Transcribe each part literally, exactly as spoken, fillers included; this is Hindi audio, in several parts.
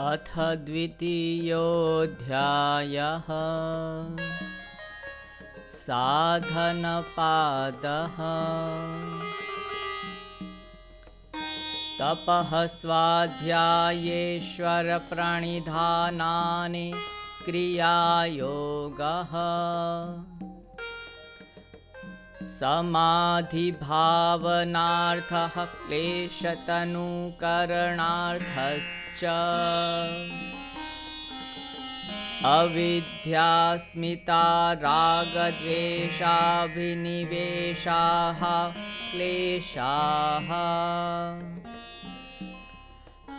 अथ द्वितीयोऽध्यायः साधनपादः तपः स्वाध्यायेश्वरप्रणिधानानि क्रियायोगः समाधिभावनार्थः क्लेशतनुकरणार्थश्च अविद्यास्मिता रागद्वेषाभिनिवेशाः क्लेशाः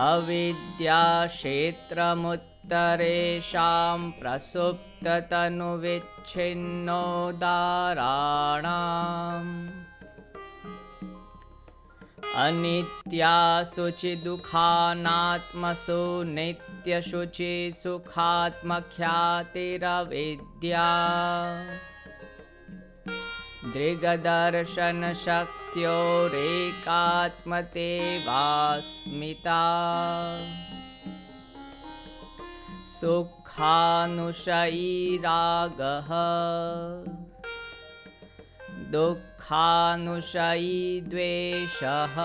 अविद्याक्षेत्रमुत्तरेषां प्रसुप्ततनुविच्छिन्नोदाराणाम् अनित्याशुचिदुःखानात्मसु नित्यशुचिसुखात्मख्यातिरविद्या दृग्दर्शनशक्त्योरेकात्मतेवास्मिता सुखानुशयी रागः दुःखानुशयी द्वेषः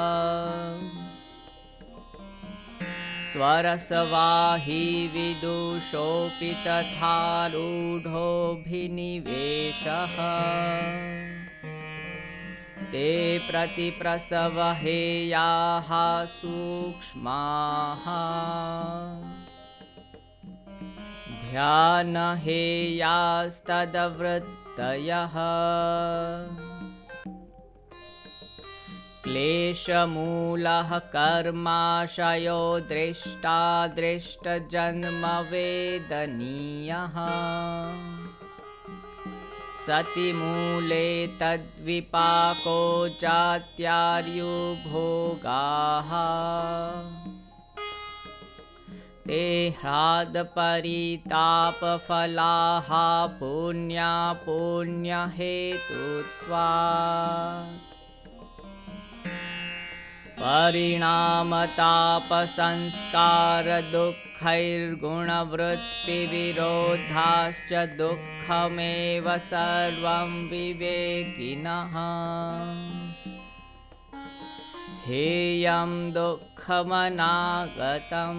स्वरसवाही विदुषोऽपि तथा रूढोऽभिनिवेशः ते प्रतिप्रसवहेयाः सूक्ष्माः ध्यानहेयास्तदवृत्तयः क्लेशमूलः कर्माशयो दृष्टादृष्टजन्मवेदनीयः सति मूले तद्विपाको जात्यार्युभोगाः ते ह्रादपरितापफलाः पुण्यापुण्यहेतुत्वात् परिणामतापसंस्कारदुःखैर्गुणवृत्तिविरोधाश्च दुःखमेव सर्वं विवेकिनः हेयं दुःखमनागतं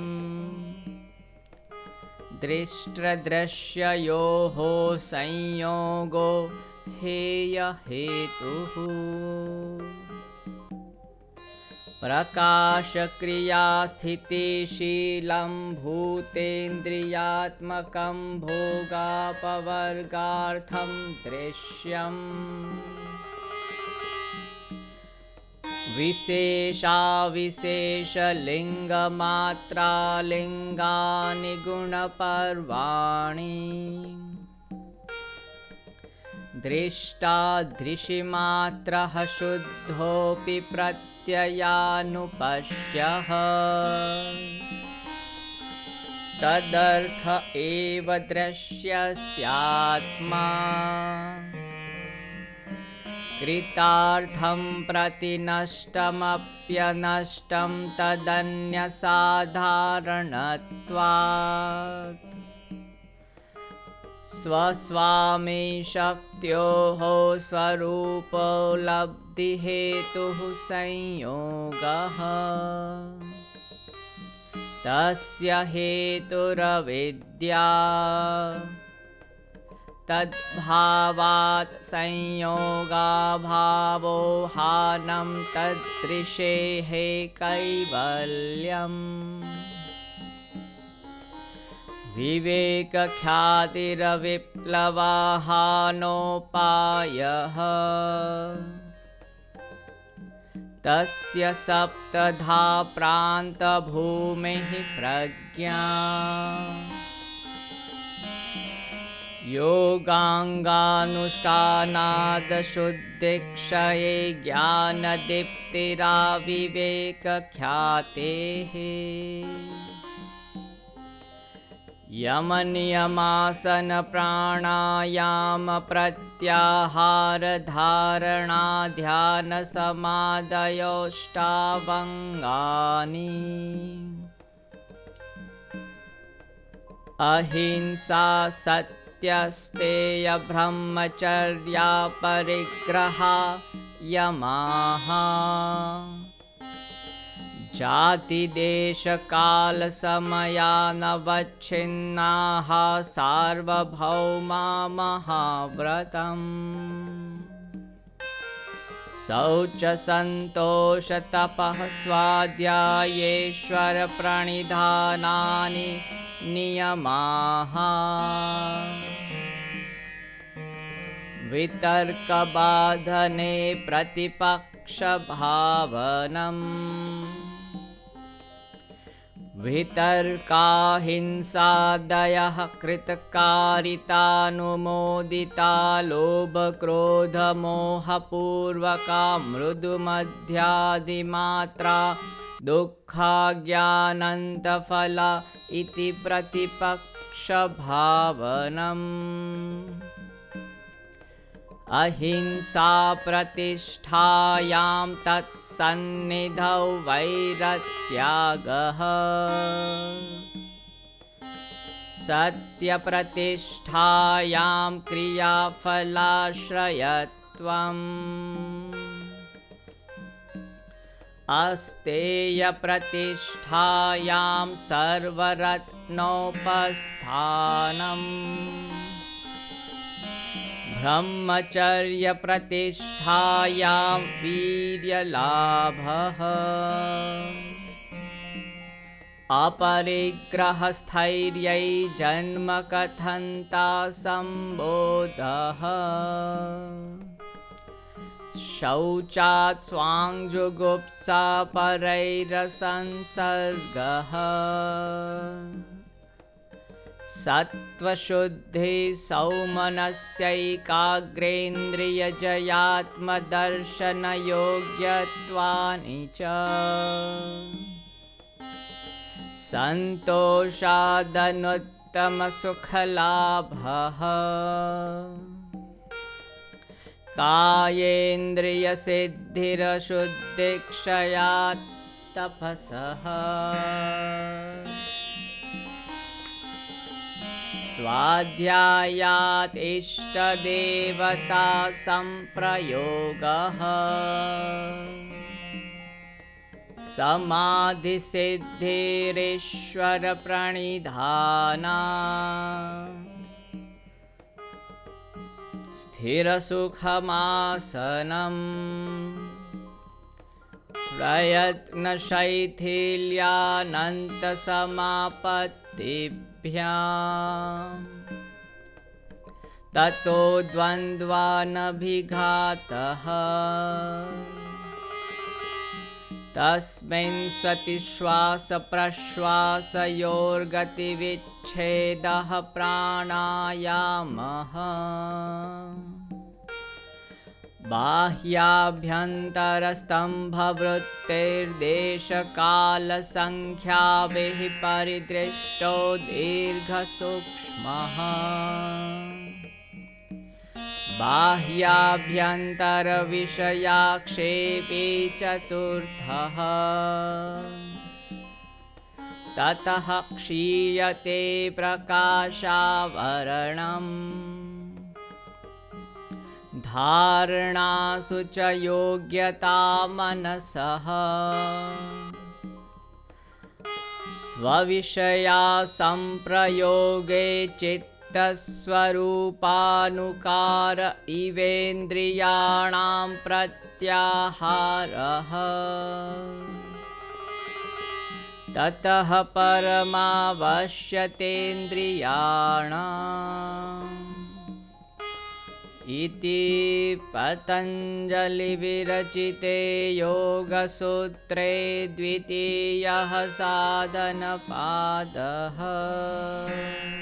दृष्ट्रदृश्ययोः संयोगो हेयहेतुः प्रकाशक्रियास्थितिशीलं भूतेन्द्रियात्मकं भोगापवर्गार्थं दृश्यं विशेषाविशेषलिङ्गमात्रालिङ्गानि गुणपर्वाणि दृष्टादृशिमात्रः शुद्धोऽपि प्रत्ययः प्रत्ययानुपश्यः तदर्थ एव दृश्यस्यात्मा कृतार्थं प्रति नष्टमप्यनष्टं तदन्यसाधारणत्वात् स्वस्वामी शक्त्योः स्वरूपोपलब्धिहेतुः संयोगः तस्य हेतुरविद्या तद्भावात् संयोगाभावो हानं तदृशेः कैवल्यम् विवेकख्यातिरविप्लवाहानोपायः तस्य सप्तधा प्रान्तभूमिः प्रज्ञा योगाङ्गानुष्ठानादशुद्धिक्षये ज्ञानदीप्तिराविवेकख्यातेः यमनियमासनप्राणायामप्रत्याहारधारणाध्यानसमाधयोऽष्टावङ्गानि अहिंसा सत्यस्तेय ब्रह्मचर्या परिग्रहा यमाः। जाति देश काल समयानवच्छिन्नाः सार्वभौमा महाव्रतम्। शौच संतोष तपः स्वाध्यायेश्वर प्रणिधानानि नियमाः। वितर्क बाधने प्रतिपक्ष भावनम्। वितर्का हिंसा दयः कृतकारितानुमोदिता लोभ क्रोध मोह पूर्वका मृदुमध्यादिमात्रा दुःखा ज्ञानन्तफला इति प्रतिपक्ष भावनम्। अहिंसा प्रतिष्ठायां तत्सन्निधौ वैरत्यागः। सत्यप्रतिष्ठायां क्रियाफलाश्रयत्वम्। अस्तेयप्रतिष्ठायां सर्वरत्नोपस्थानम्। ब्रह्मचर्य प्रतिष्ठायां वीर्यलाभः। अपरिग्रहस्थैर्यै जन्म कथन्ता संबोधः। शौचात् स्वांगजुगुप्सा परैरसंसर्गः। सत्वशुद्धि सौमनस्यैकाग्रेन्द्रियजयात्मदर्शनयोग्यत्वानि च। सन्तोषादनुत्तमसुखलाभः। कायेन्द्रियसिद्धिरशुद्धिक्षया तपसः। स्वाध्यायात् इष्टदेवता संप्रयोगः। समाधिसिद्धिरीश्वर प्रणिधाना। स्थिरसुखमासनम्। प्रयत्नशैथिल्यानन्तसमापत्तिः ततो द्वन्द्वानभिघातः। तस्मिन् सति श्वासप्रश्वासयोर्गतिविच्छेदः प्राणायामः। बाह्याभ्यन्तरस्तम्भवृत्तेर्देशकालसङ्ख्याभिः परिदृष्टो दीर्घसूक्ष्मः। बाह्याभ्यन्तरविषयाक्षेपी चतुर्थः। ततः क्षीयते प्रकाशावरणम्। धारणासु च योग्यता मनसः। स्वविषया संप्रयोगे चित्तस्वरूपानुकार इवेन्द्रियाणां प्रत्याहारः। ततः परमावश्यतेन्द्रियाणाम् इति पतञ्जलि विरचिते योगसूत्रे द्वितीयः साधनपादः।